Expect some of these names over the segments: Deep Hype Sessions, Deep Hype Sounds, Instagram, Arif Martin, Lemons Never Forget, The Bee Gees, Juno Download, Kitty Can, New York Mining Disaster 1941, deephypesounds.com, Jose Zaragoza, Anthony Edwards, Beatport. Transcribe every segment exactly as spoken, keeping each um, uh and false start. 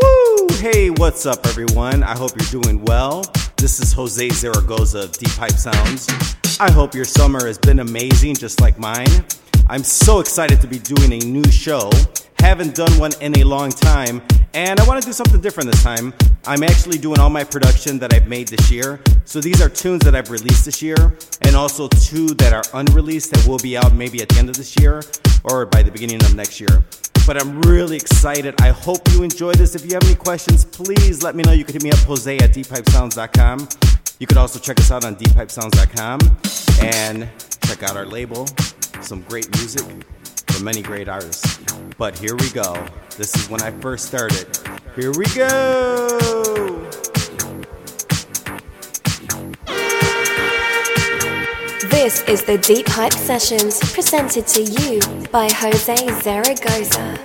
Woo! Hey, what's up, everyone? I hope you're doing well. This is Jose Zaragoza of Deep Hype Sounds. I hope your summer has been amazing, just like mine. I'm so excited to be doing a new show. Haven't done one in a long time, and I want to do something different this time. I'm actually doing all my production that I've made this year. So these are tunes that I've released this year, and also two that are unreleased that will be out maybe at the end of this year or by the beginning of next year. But I'm really excited. I hope you enjoy this. If you have any questions, please let me know. You can hit me up, Jose at deep hype sounds dot com. You can also check us out on deep hype sounds dot com and check out our label. Some great music from many great artists. But here we go. This is when I first started. Here we go. This is the Deep Hype Sessions, presented to you by Jose Zaragoza.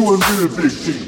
doing real big things.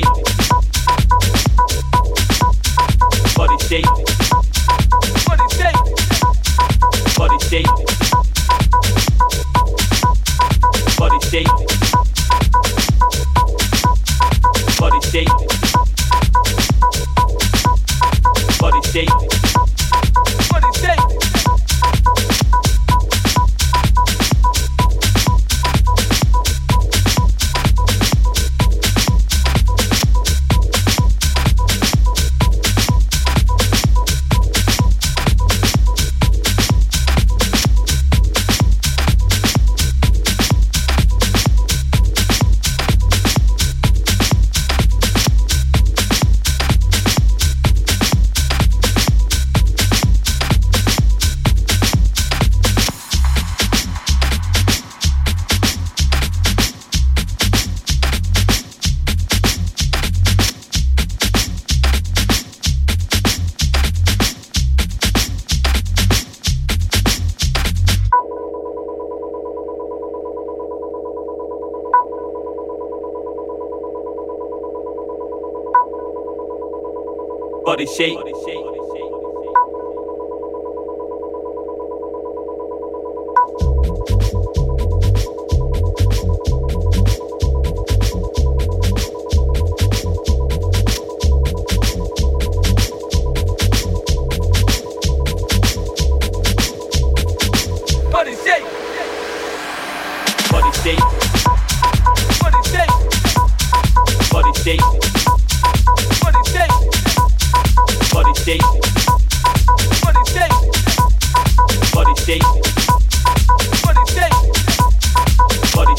Body shape, body shape, body shape, body shape, body shape, body shape, body shape. Body shape, body shape, body shape, body shape, body shape, body shape, body shape, body shape, body shape, body shape, body shape, body body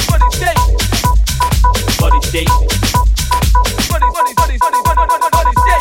body body body body shape.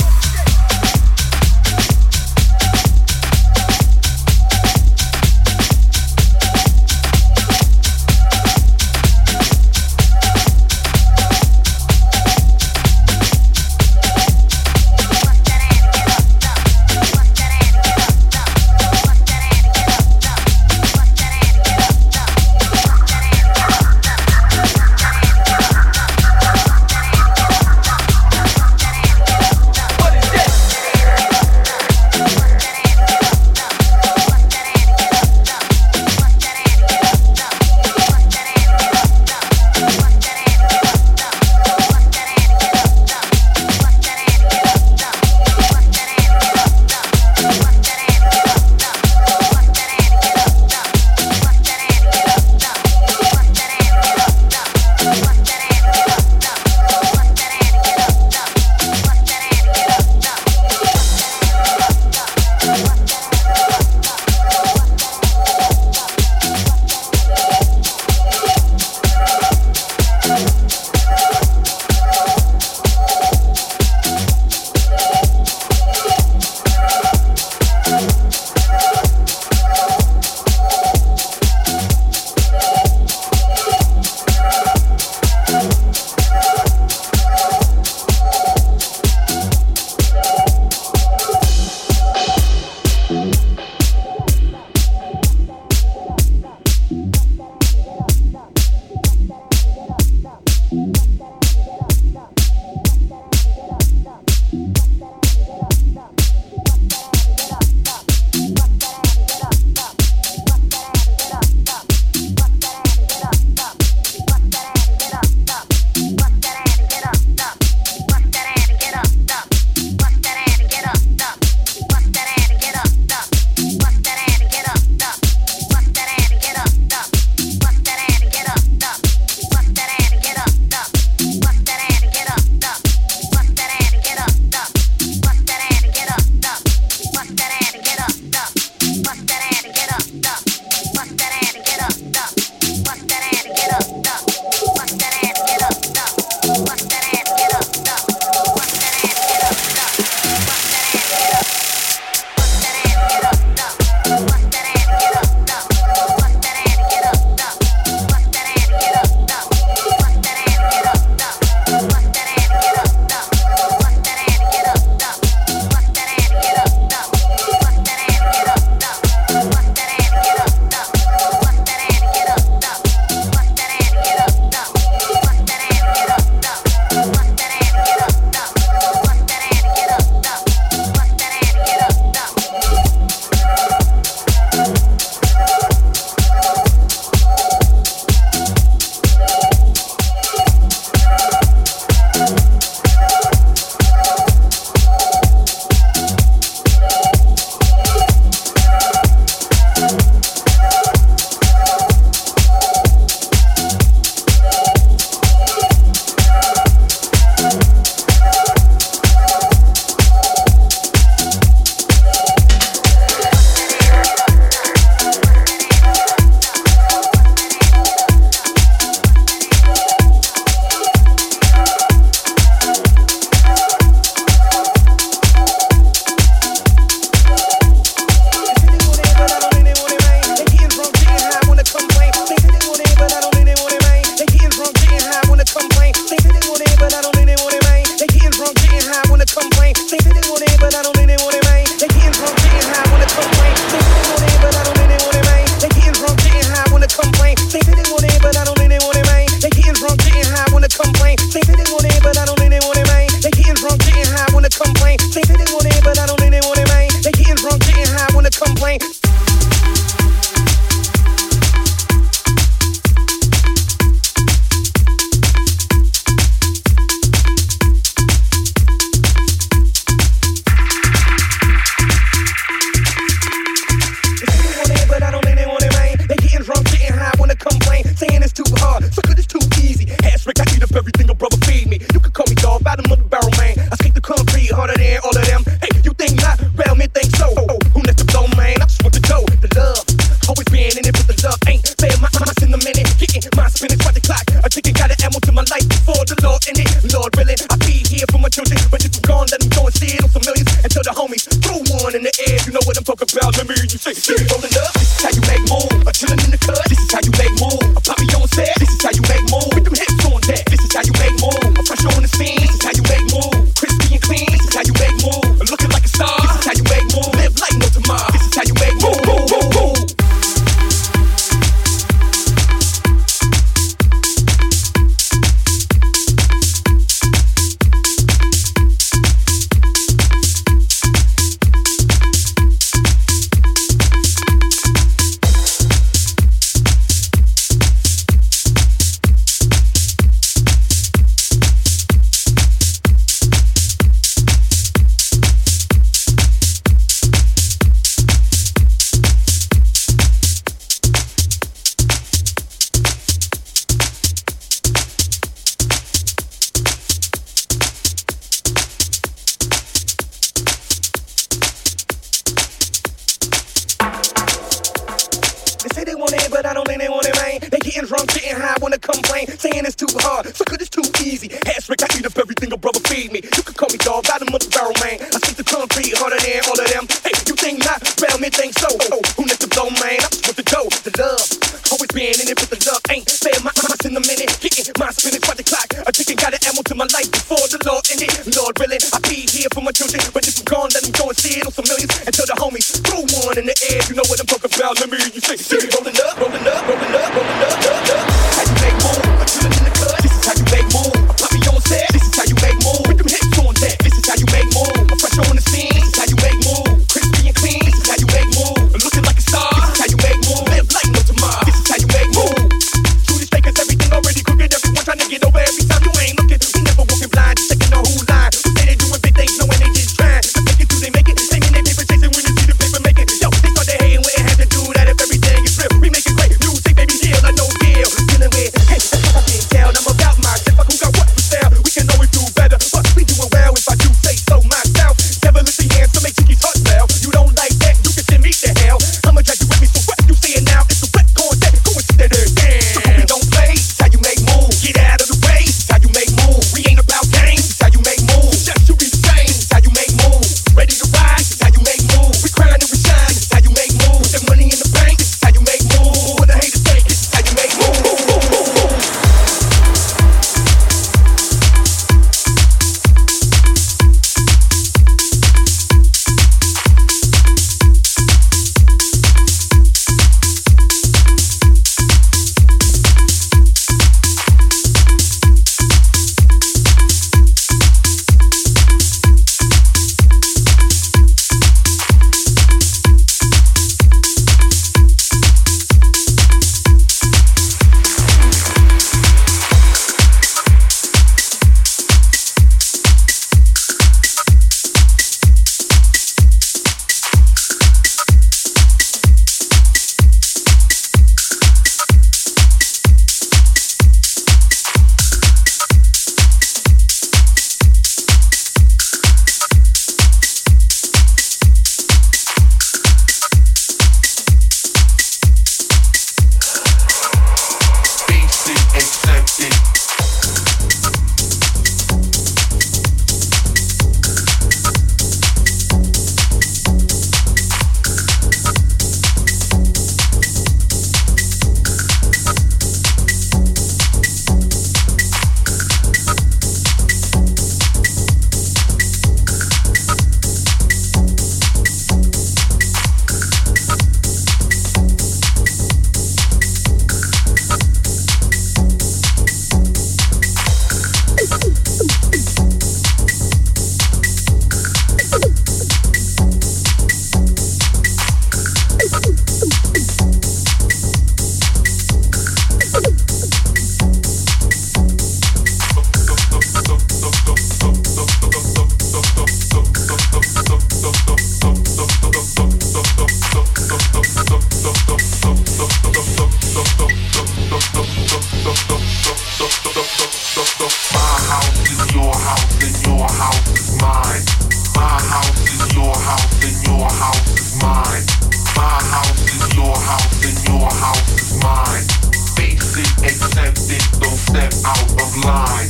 Mine.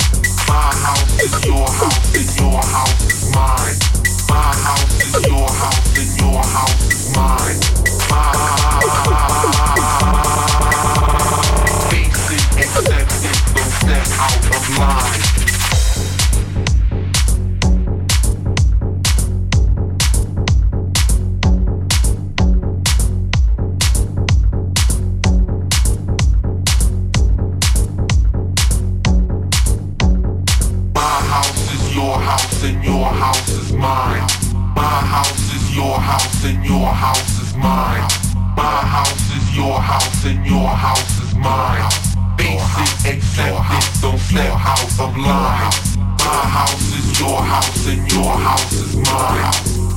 My house and your house is mine. My house is your house and your house is mine. Basic, accepted, don't step out of line. My house is your house and your house is mine.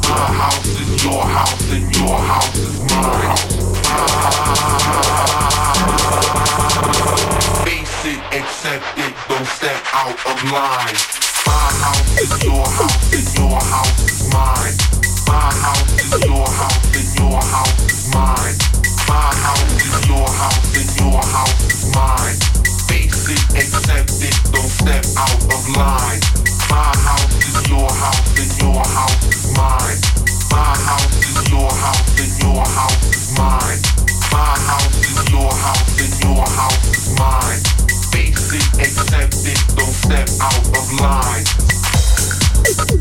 My house is your house and your house is mine. Basic, accepted, don't step out of line. My house is your house and your house is mine. My house is your house and your house is mine. My house is your house and your house is mine. Basic, accept it, don't step out of line. My house is your house and your house is mine. My house is your house and your house is mine. My house is your house and your house is mine. Accept it, don't step out of line.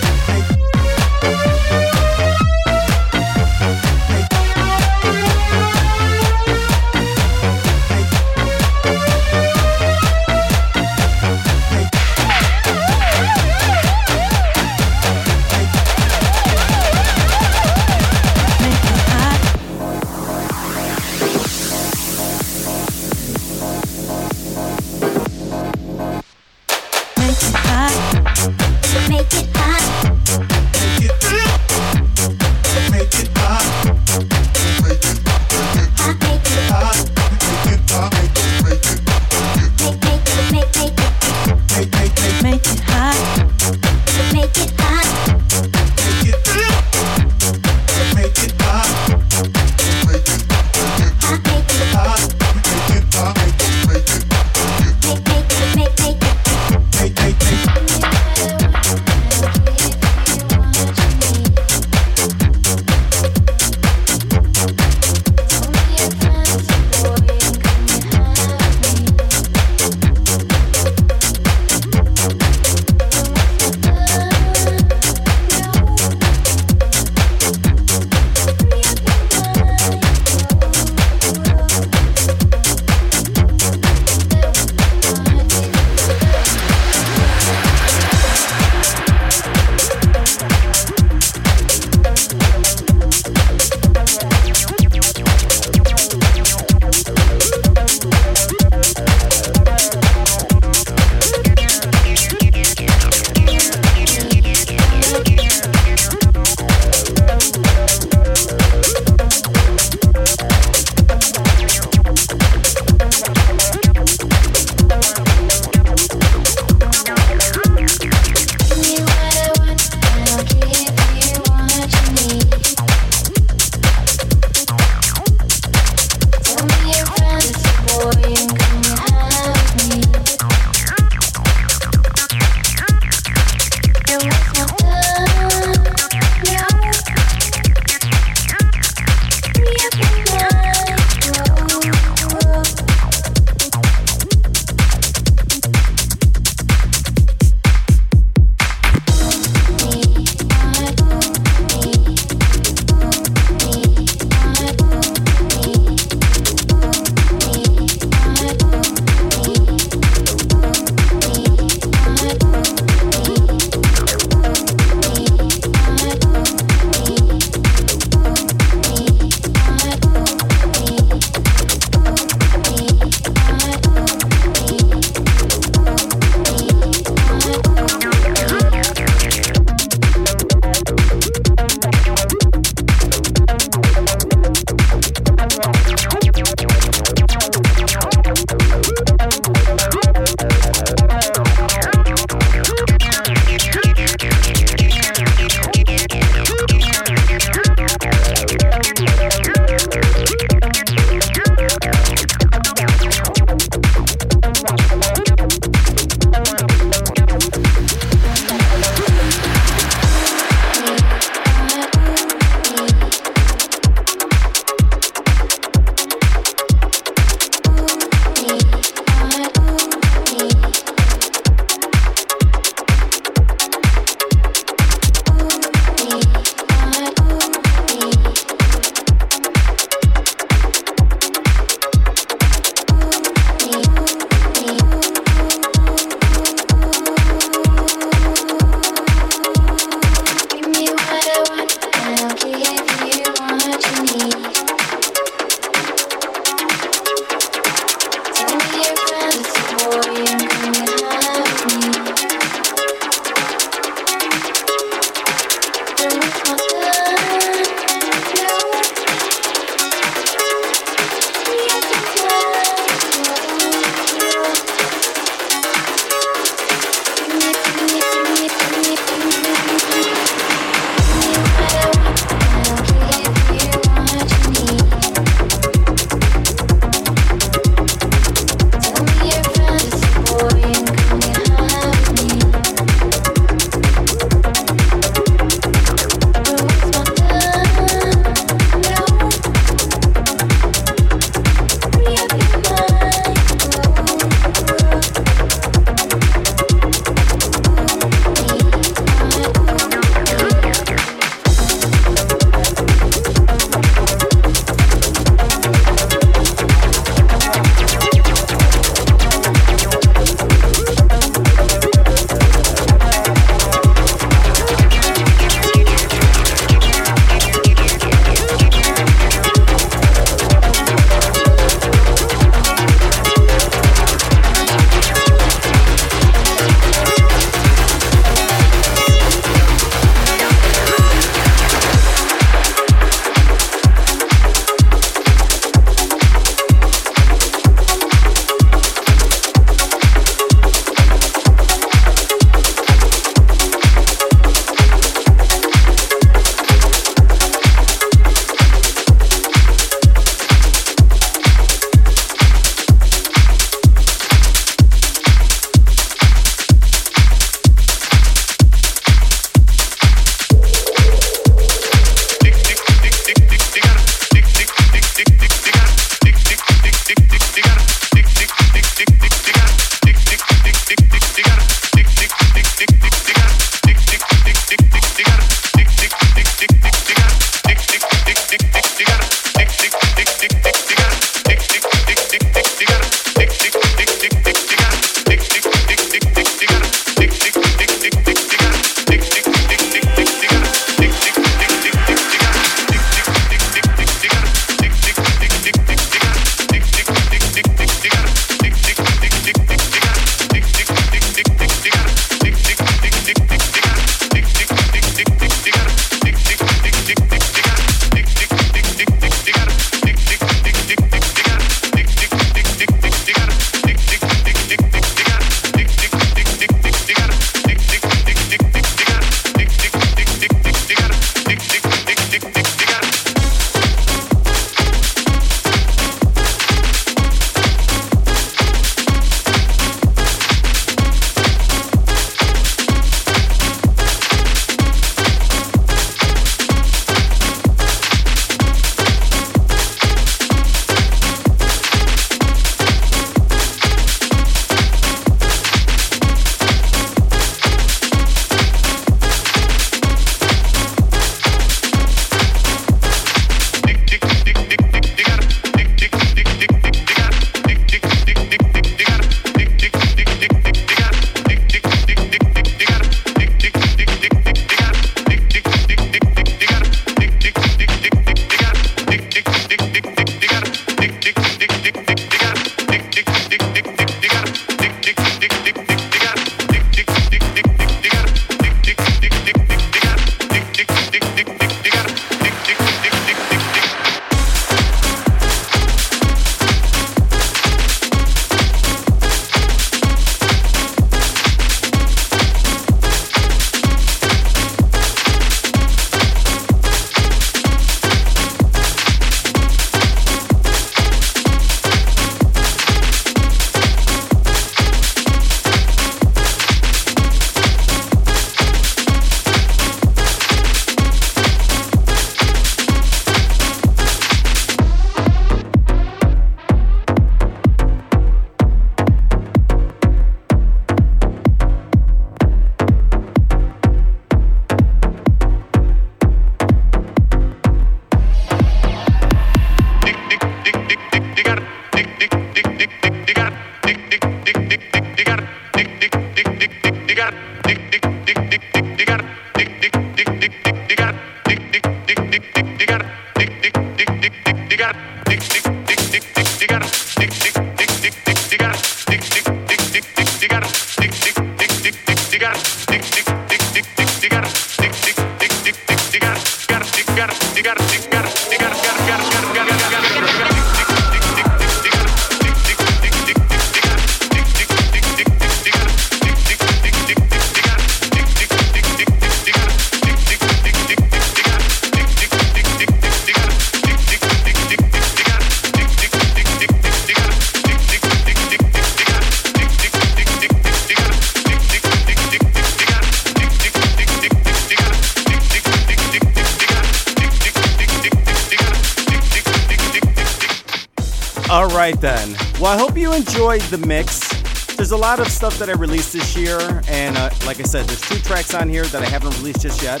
Then. Well, I hope you enjoyed the mix. There's a lot of stuff that I released this year, and uh, like I said, there's two tracks on here that I haven't released just yet.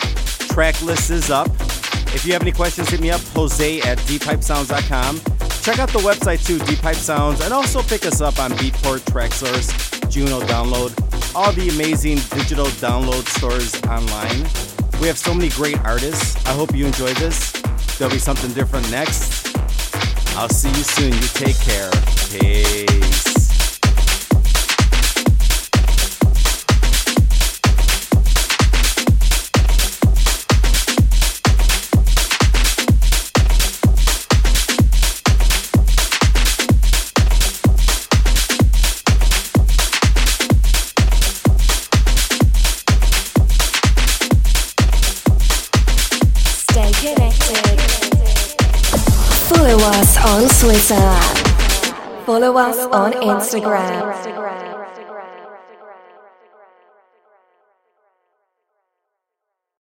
Track list is up. If you have any questions, hit me up, Jose at deep hype sounds dot com. Check out the website too, Deep Hype Sounds, and also pick us up on Beatport, Tracksource, Juno Download, all the amazing digital download stores online. We have so many great artists. I hope you enjoyed this. There'll be something different next. I'll see you soon. You take care. Peace. Follow us on Twitter. Follow us on Instagram.